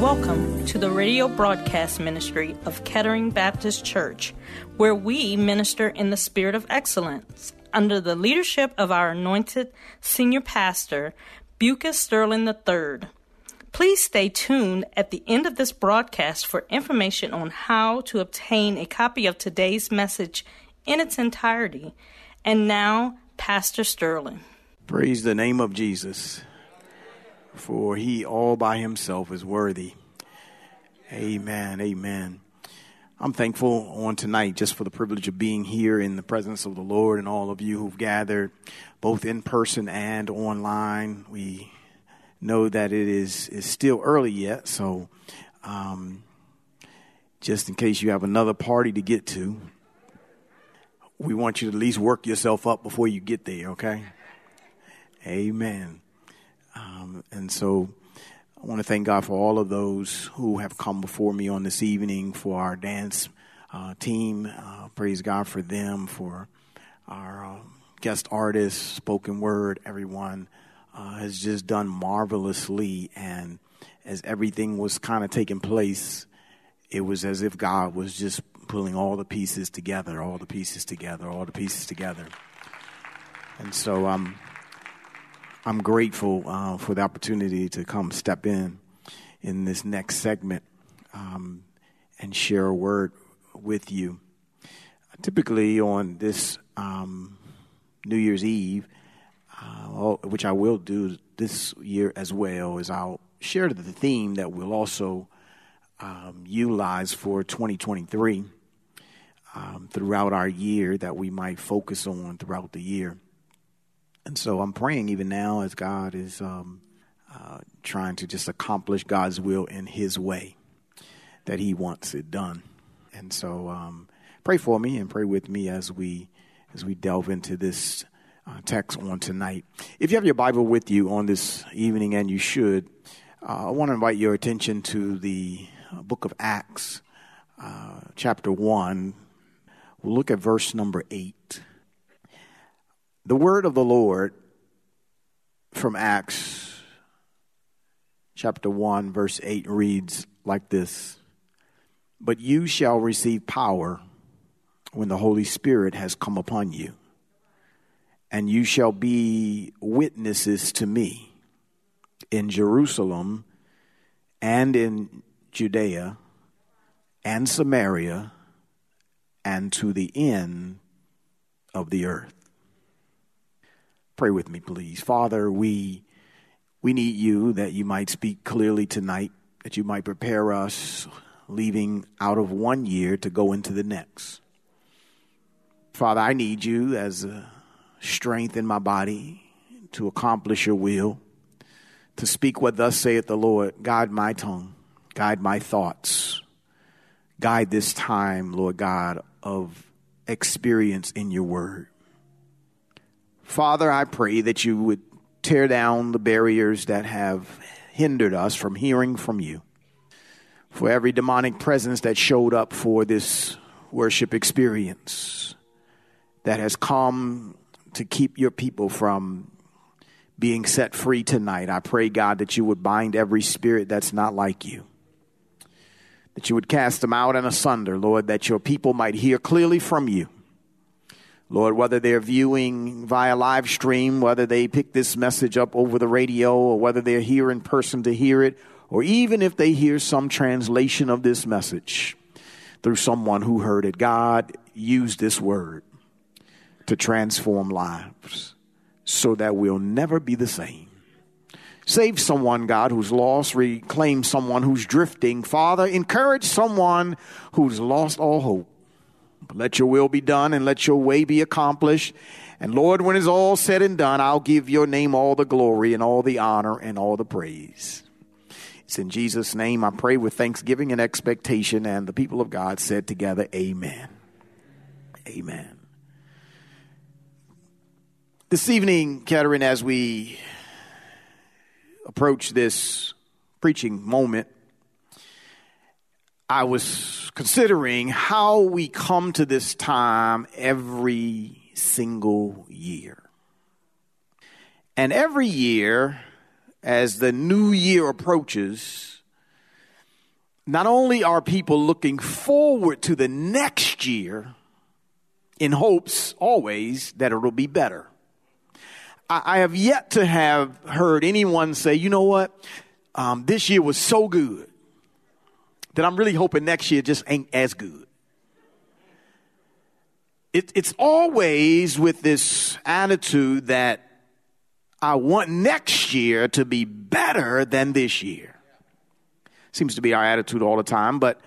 Welcome to the radio broadcast ministry of Kettering Baptist Church, where we minister in the spirit of excellence under the leadership of our anointed senior pastor, Bukas Sterling III. Please stay tuned at the end of this broadcast for information on how to obtain a copy of today's message in its entirety. And now, Pastor Sterling. Praise the name of Jesus, for he all by himself is worthy. Amen, amen. I'm thankful on tonight just for the privilege of being here in the presence of the Lord and all of you who've gathered, both in person and online. We know that it is still early yet, so just in case you have another party to get to, we want you to at least work yourself up before you get there, okay? Amen. And so I want to thank God for all of those who have come before me on this evening, for our dance team. Praise God for them, for our guest artists, spoken word. Everyone has just done marvelously. And as everything was kind of taking place, it was as if God was just pulling all the pieces together. And so I'm grateful for the opportunity to come step in this next segment and share a word with you. Typically on this New Year's Eve, which I will do this year as well, is I'll share the theme that we'll also utilize for 2023 throughout our year, that we might focus on throughout the year. And so I'm praying even now as God is trying to just accomplish God's will in his way that he wants it done. And so pray for me and pray with me as we delve into this text on tonight. If you have your Bible with you on this evening, and you should, I want to invite your attention to the book of Acts, chapter 1. We'll look at verse number 8. The word of the Lord from Acts chapter 1 verse 8 reads like this: "But you shall receive power when the Holy Spirit has come upon you, and you shall be witnesses to me in Jerusalem and in Judea and Samaria and to the end of the earth." Pray with me, please. Father, we need you, that you might speak clearly tonight, that you might prepare us leaving out of one year to go into the next. Father, I need you as a strength in my body to accomplish your will, to speak what thus saith the Lord. Guide my tongue, guide my thoughts, guide this time, Lord God, of experience in your word. Father, I pray that you would tear down the barriers that have hindered us from hearing from you. For every demonic presence that showed up for this worship experience that has come to keep your people from being set free tonight, I pray, God, that you would bind every spirit that's not like you, that you would cast them out and asunder, Lord, that your people might hear clearly from you. Lord, whether they're viewing via live stream, whether they pick this message up over the radio, or whether they're here in person to hear it, or even if they hear some translation of this message through someone who heard it, God, use this word to transform lives so that we'll never be the same. Save someone, God, who's lost. Reclaim someone who's drifting. Father, encourage someone who's lost all hope. Let your will be done and let your way be accomplished. And Lord, when it's all said and done, I'll give your name all the glory and all the honor and all the praise. It's in Jesus' name I pray with thanksgiving and expectation. And the people of God said together, amen. Amen. This evening, Kettering, as we approach this preaching moment, I was considering how we come to this time every single year. And every year, as the new year approaches, not only are people looking forward to the next year in hopes always that it'll be better. I have yet to have heard anyone say, you know what, this year was so good that I'm really hoping next year just ain't as good. It's always with this attitude that I want next year to be better than this year. Seems to be our attitude all the time, but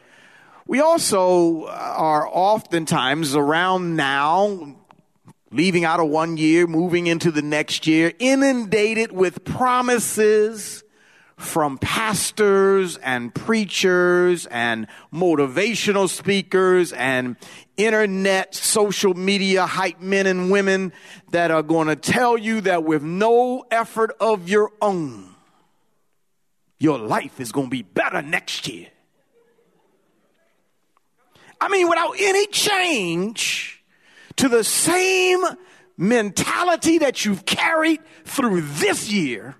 we also are oftentimes around now, leaving out of one year, moving into the next year, inundated with promises from pastors and preachers and motivational speakers and internet, social media hype men and women that are going to tell you that with no effort of your own, your life is going to be better next year. I mean, without any change to the same mentality that you've carried through this year,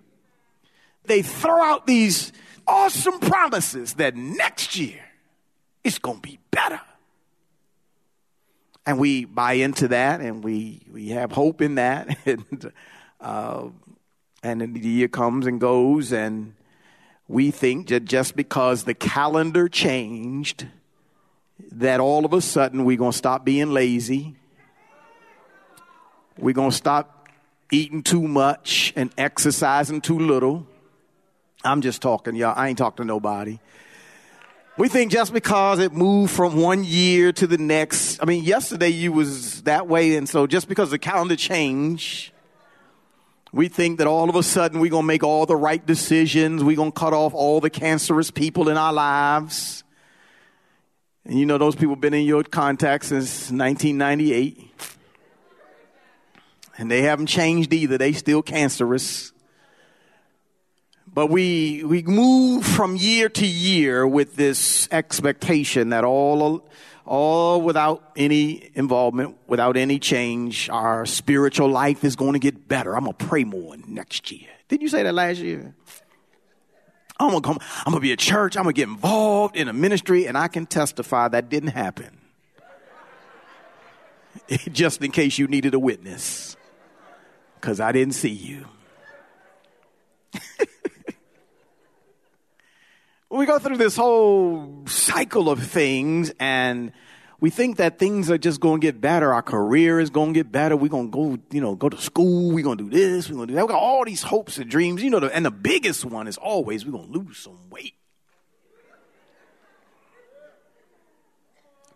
they throw out these awesome promises that next year it's going to be better. And we buy into that, and we have hope in that. And then the year comes and goes, and we think that just because the calendar changed, that all of a sudden we're going to stop being lazy. We're going to stop eating too much and exercising too little. I'm just talking, y'all. I ain't talking to nobody. We think just because it moved from one year to the next. I mean, yesterday you was that way. And so just because the calendar changed, we think that all of a sudden we're going to make all the right decisions. We're going to cut off all the cancerous people in our lives. And you know those people been in your contact since 1998. And they haven't changed either. They still cancerous. But we move from year to year with this expectation that all without any involvement, without any change, our spiritual life is going to get better. I'm going to pray more next year. Didn't you say that last year? I'm going to be at church. I'm going to get involved in a ministry. And I can testify that didn't happen. Just in case you needed a witness. Because I didn't see you. We go through this whole cycle of things, and we think that things are just going to get better. Our career is going to get better. We're going to go to school. We're going to do this. We're going to do that. We got all these hopes and dreams. And the biggest one is always we're going to lose some weight.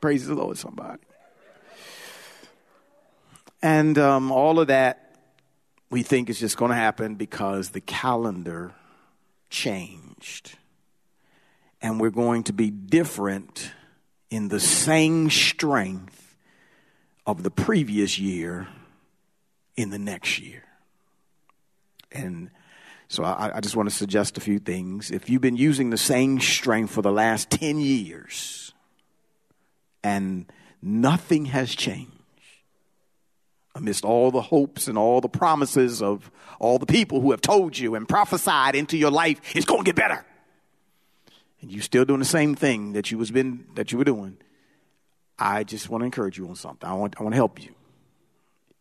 Praise the Lord, somebody. And all of that, we think it's just going to happen because the calendar changed. And we're going to be different in the same strength of the previous year in the next year. And so I just want to suggest a few things. If you've been using the same strength for the last 10 years and nothing has changed, amidst all the hopes and all the promises of all the people who have told you and prophesied into your life, it's going to get better. And you're still doing the same thing that you were doing. I just want to encourage you on something. I want to help you.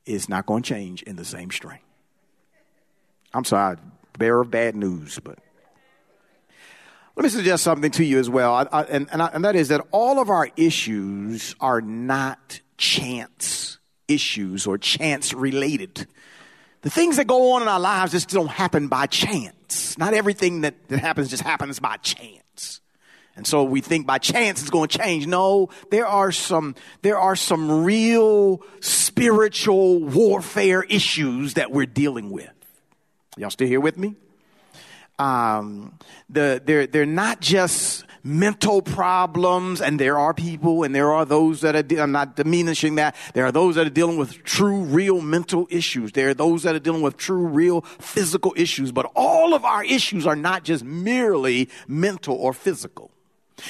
It's not going to change in the same strength. I'm sorry, bearer of bad news, but let me suggest something to you as well. And that is that all of our issues are not chance issues or chance related. The things that go on in our lives just don't happen by chance. Not everything that happens just happens by chance. And so we think by chance it's going to change. No, there are some real spiritual warfare issues that we're dealing with. Y'all still here with me? They're not just mental problems, and there are people, and there are those that are, I'm not diminishing that, there are those that are dealing with true, real mental issues. There are those that are dealing with true, real physical issues, but all of our issues are not just merely mental or physical.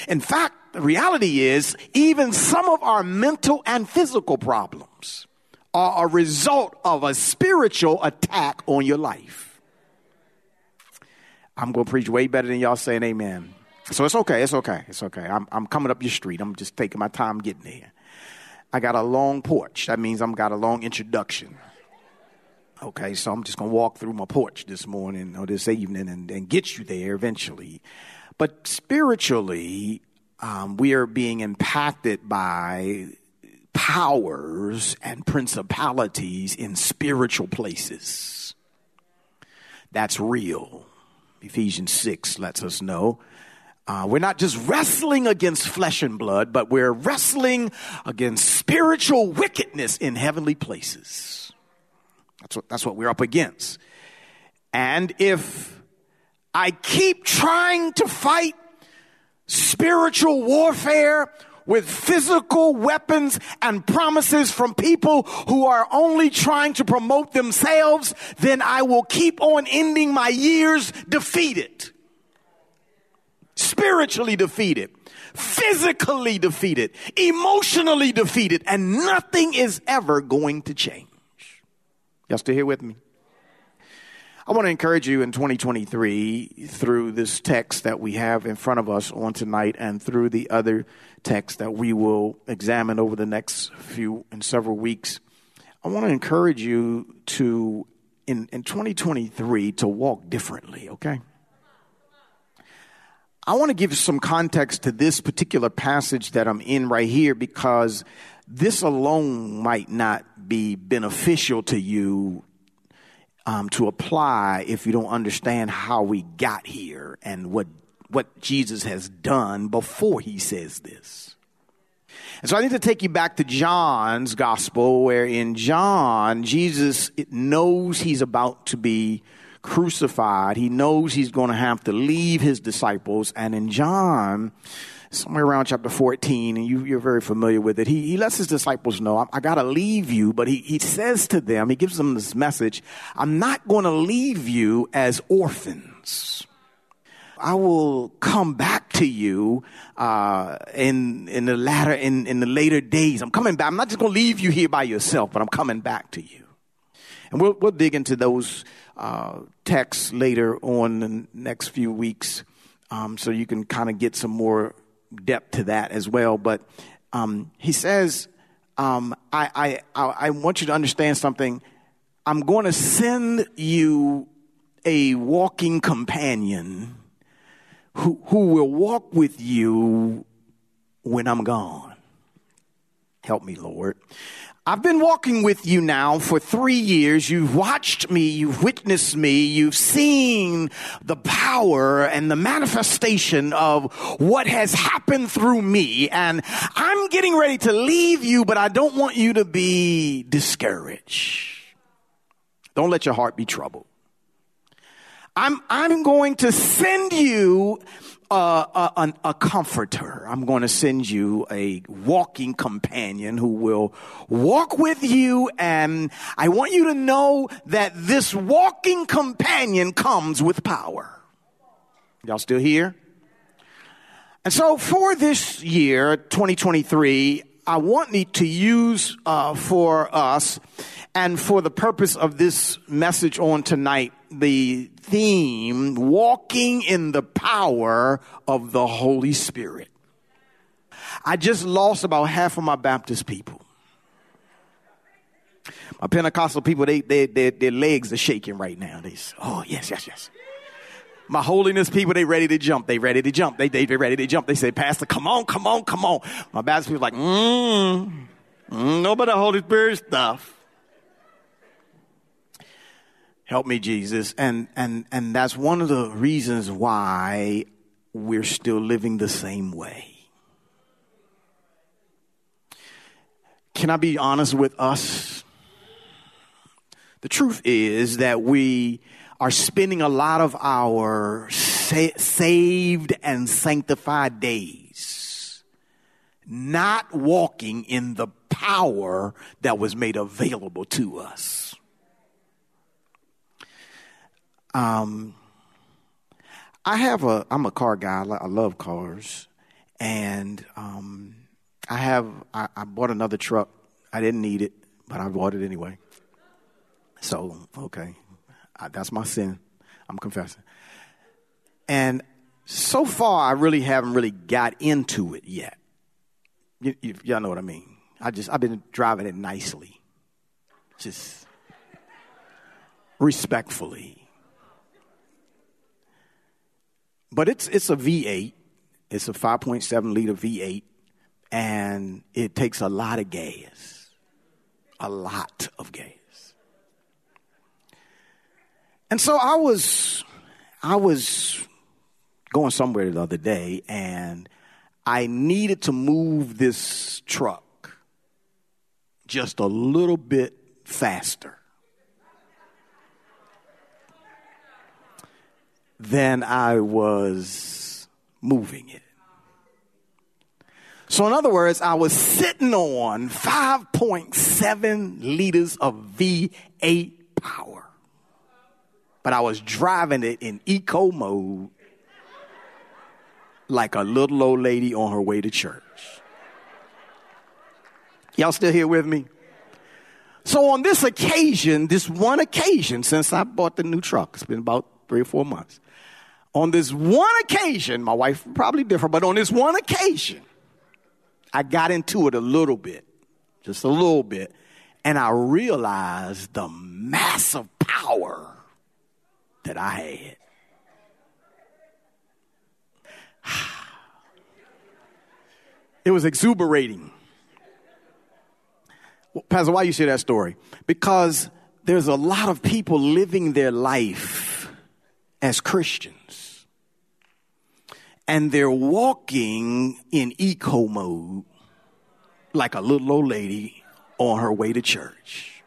In fact, the reality is, even some of our mental and physical problems are a result of a spiritual attack on your life. I'm going to preach way better than y'all saying amen. So it's okay. It's okay. It's okay. I'm coming up your street. I'm just taking my time getting there. I got a long porch. That means I've got a long introduction. Okay. So I'm just going to walk through my porch this morning or this evening and get you there eventually. But spiritually, we are being impacted by powers and principalities in spiritual places. That's real. Ephesians 6 lets us know we're not just wrestling against flesh and blood, but we're wrestling against spiritual wickedness in heavenly places. That's what we're up against. And if I keep trying to fight spiritual warfare with physical weapons and promises from people who are only trying to promote themselves, then I will keep on ending my years defeated. Spiritually defeated, physically defeated, emotionally defeated, and nothing is ever going to change. Y'all still here with me? I want to encourage you in 2023 through this text that we have in front of us on tonight and through the other texts that we will examine over the next few and several weeks. I want to encourage you to, in 2023, to walk differently, okay? I want to give some context to this particular passage that I'm in right here because this alone might not be beneficial to you to apply if you don't understand how we got here and what Jesus has done before he says this. And so I need to take you back to John's gospel, where in John, Jesus knows he's about to be crucified. He knows he's going to have to leave his disciples. And in John, somewhere around chapter 14, and you're very familiar with it, he lets his disciples know, I got to leave you, but he says to them, he gives them this message, I'm not going to leave you as orphans. I will come back to you in the later days. I'm coming back. I'm not just going to leave you here by yourself, but I'm coming back to you. And we'll dig into those texts later on in the next few weeks, so you can kind of get some more depth to that as well. But he says, I want you to understand something. I'm going to send you a walking companion who will walk with you when I'm gone. Help me, Lord. I've been walking with you now for 3 years. You've watched me. You've witnessed me. You've seen the power and the manifestation of what has happened through me. And I'm getting ready to leave you, but I don't want you to be discouraged. Don't let your heart be troubled. I'm going to send you a comforter. I'm going to send you a walking companion who will walk with you. And I want you to know that this walking companion comes with power. Y'all still here? And so for this year, 2023, I want me to use for us and for the purpose of this message on tonight, the theme, walking in the power of the Holy Spirit. I just lost about half of my Baptist people. My Pentecostal people, their legs are shaking right now. They say, oh, yes, yes, yes. My holiness people, they ready to jump. They ready to jump. They ready to jump. They say, Pastor, come on, come on, come on. My Baptist people like, no but the Holy Spirit stuff. Help me, Jesus. And that's one of the reasons why we're still living the same way. Can I be honest with us? The truth is that we are spending a lot of our saved and sanctified days not walking in the power that was made available to us. I'm a car guy. I love cars. And I bought another truck. I didn't need it, but I bought it anyway. So, okay, that's my sin. I'm confessing. And so far, I really haven't got into it yet. Y'all know what I mean. I've been driving it nicely, just respectfully. But it's a V8. It's a 5.7 liter V8, and it takes a lot of gas, And so I was going somewhere the other day, and I needed to move this truck just a little bit faster than I was moving it. So in other words, I was sitting on 5.7 liters of V8 power. But I was driving it in eco mode like a little old lady on her way to church. Y'all still here with me? So on this occasion, this one occasion since I bought the new truck, it's been about 3 or 4 months. On this one occasion, my wife probably different, but on this one occasion, I got into it a little bit, just a little bit, and I realized the massive power that I had. It was exuberating. Well, Pastor, why you share that story? Because there's a lot of people living their life as Christians, and they're walking in eco mode like a little old lady on her way to church.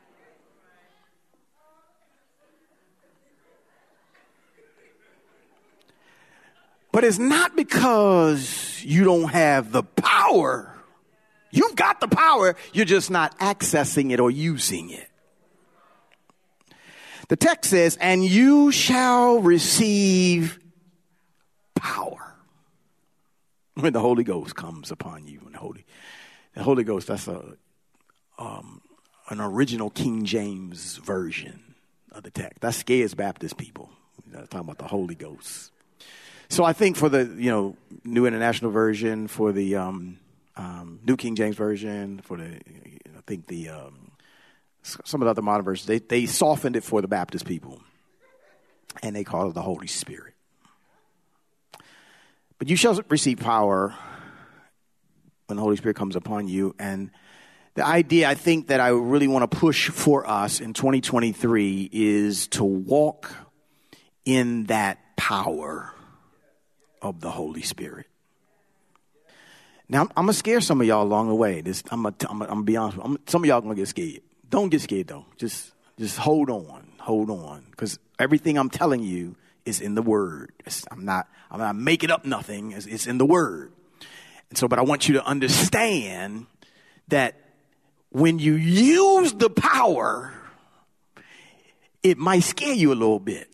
But it's not because you don't have the power. You've got the power. You're just not accessing it or using it. The text says, and you shall receive power when the Holy Ghost comes upon you. And the Holy Ghost, that's an original King James version of the text. That scares Baptist people. We're not talking about the Holy Ghost. So I think for the New International Version, for the New King James Version, for the some of the other modern versions, they softened it for the Baptist people, and they call it the Holy Spirit. But you shall receive power when the Holy Spirit comes upon you. And the idea I think that I really want to push for us in 2023 is to walk in that power of the Holy Spirit. Now, I'm going to scare some of y'all along the way. I'm going to be honest with you. Some of y'all going to get scared. Don't get scared, though. Just hold on. Hold on. Because everything I'm telling you is in the Word. I'm not making up nothing. It's in the Word. And so, but I want you to understand that when you use the power, it might scare you a little bit.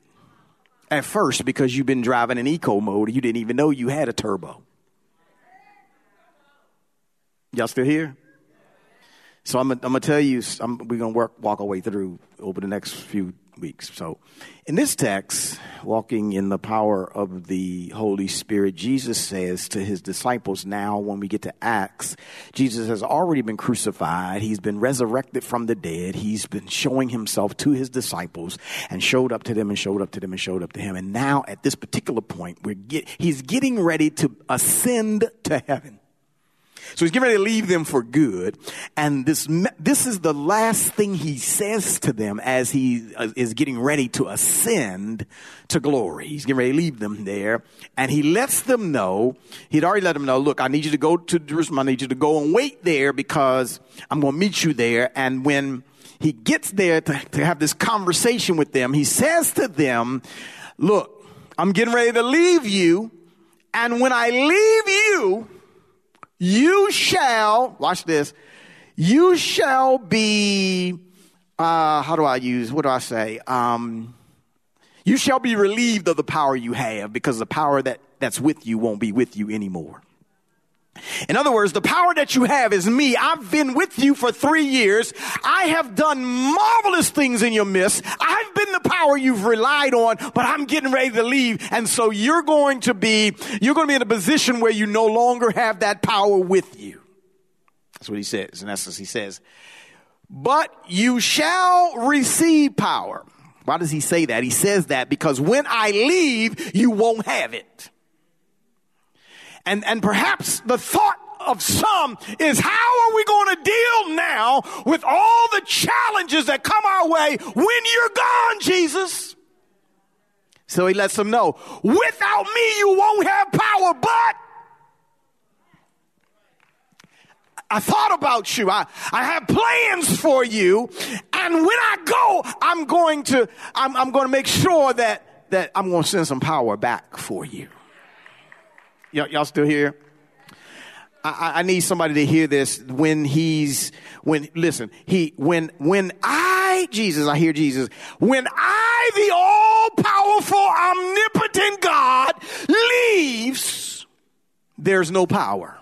At first, because you've been driving in eco mode, you didn't even know you had a turbo. Y'all still here? So I'm gonna tell you, we're gonna walk our way through over the next few weeks. So, in this text, walking in the power of the Holy Spirit, Jesus says to his disciples. Now, when we get to Acts, Jesus has already been crucified. He's been resurrected from the dead. He's been showing himself to his disciples and showed up to them and showed up to them and showed up to him. And now, at this particular point, he's getting ready to ascend to heaven. So he's getting ready to leave them for good. And this is the last thing he says to them as he is getting ready to ascend to glory. He's getting ready to leave them there. And he lets them know, he'd already let them know, look, I need you to go to Jerusalem. I need you to go and wait there because I'm going to meet you there. And when he gets there to have this conversation with them, he says to them, look, I'm getting ready to leave you. And when I leave you, you shall, watch this, you shall be, you shall be relieved of the power you have, because the power that's with you won't be with you anymore. In other words, the power that you have is me. I've been with you for 3 years. I have done marvelous things in your midst. I've been the power you've relied on, but I'm getting ready to leave. And so you're going to be in a position where you no longer have that power with you. That's what he says. In essence, he says, but you shall receive power. Why does he say that? He says that because when I leave, you won't have it. And perhaps the thought of some is, how are we going to deal now with all the challenges that come our way when you're gone, Jesus? So he lets them know, without me, you won't have power, but I thought about you. I have plans for you. And when I go, I'm going to make sure that I'm going to send some power back for you. Y'all still here? I need somebody to hear this. When I, the all-powerful, omnipotent God, leaves, there's no power.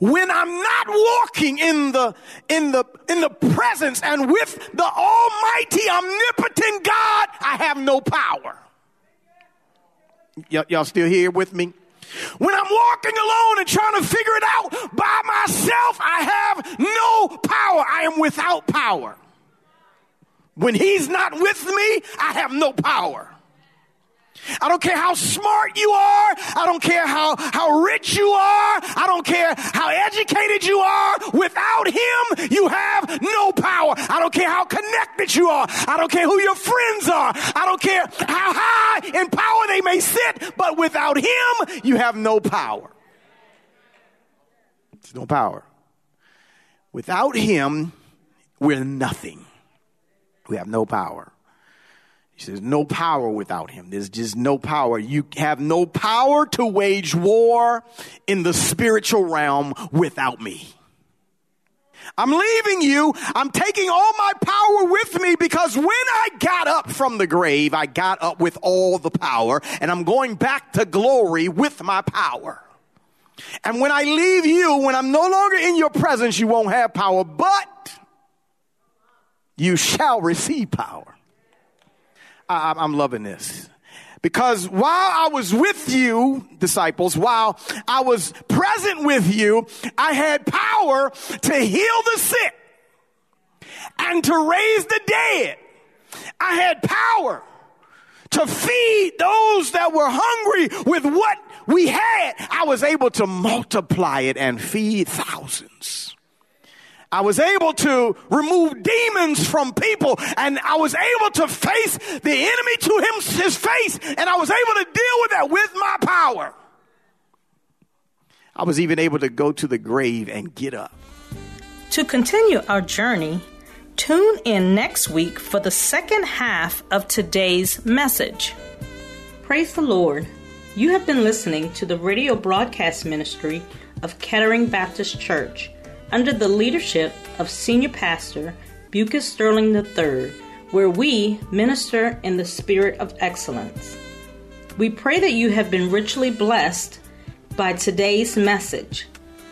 When I'm not walking in the presence and with the almighty, omnipotent God, I have no power. Y'all still here with me? When I'm walking alone and trying to figure it out by myself, I have no power. I am without power. When he's not with me, I have no power. I don't care how smart you are. I don't care how rich you are. I don't care how educated you are. Without him, you have no power. I don't care how connected you are. I don't care who your friends are. I don't care how high in power they may sit. But without him, you have no power. There's no power. Without him, we're nothing. We have no power. There's no power without him. There's just no power. You have no power to wage war in the spiritual realm without me. I'm leaving you. I'm taking all my power with me, because when I got up from the grave, I got up with all the power, and I'm going back to glory with my power. And when I leave you, when I'm no longer in your presence, you won't have power, but you shall receive power. I'm loving this, because while I was with you, disciples, while I was present with you, I had power to heal the sick and to raise the dead. I had power to feed those that were hungry with what we had. I was able to multiply it and feed thousands. I was able to remove demons from people, and I was able to face the enemy to his face, and I was able to deal with that with my power. I was even able to go to the grave and get up. To continue our journey, tune in next week for the second half of today's message. Praise the Lord. You have been listening to the radio broadcast ministry of Kettering Baptist Church, under the leadership of Senior Pastor Bukas Sterling III, where we minister in the spirit of excellence. We pray that you have been richly blessed by today's message.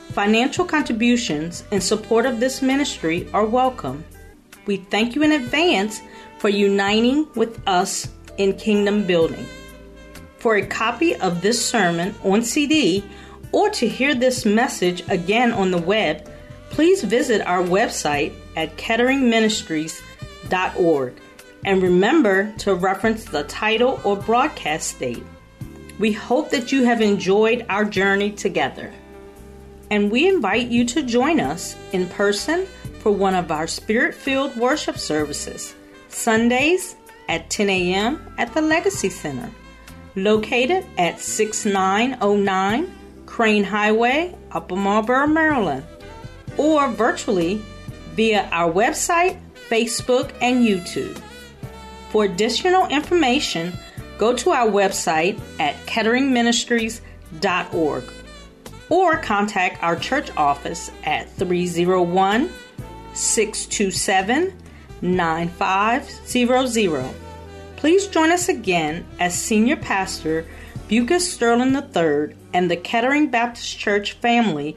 Financial contributions in support of this ministry are welcome. We thank you in advance for uniting with us in kingdom building. For a copy of this sermon on CD, or to hear this message again on the web, please visit our website at KetteringMinistries.org, and remember to reference the title or broadcast date. We hope that you have enjoyed our journey together. and we invite you to join us in person for one of our Spirit-filled worship services, Sundays at 10 a.m. at the Legacy Center, located at 6909 Crane Highway, Upper Marlboro, Maryland, or virtually via our website, Facebook, and YouTube. For additional information, go to our website at KetteringMinistries.org or contact our church office at 301-627-9500. Please join us again as Senior Pastor Bukas Sterling III and the Kettering Baptist Church family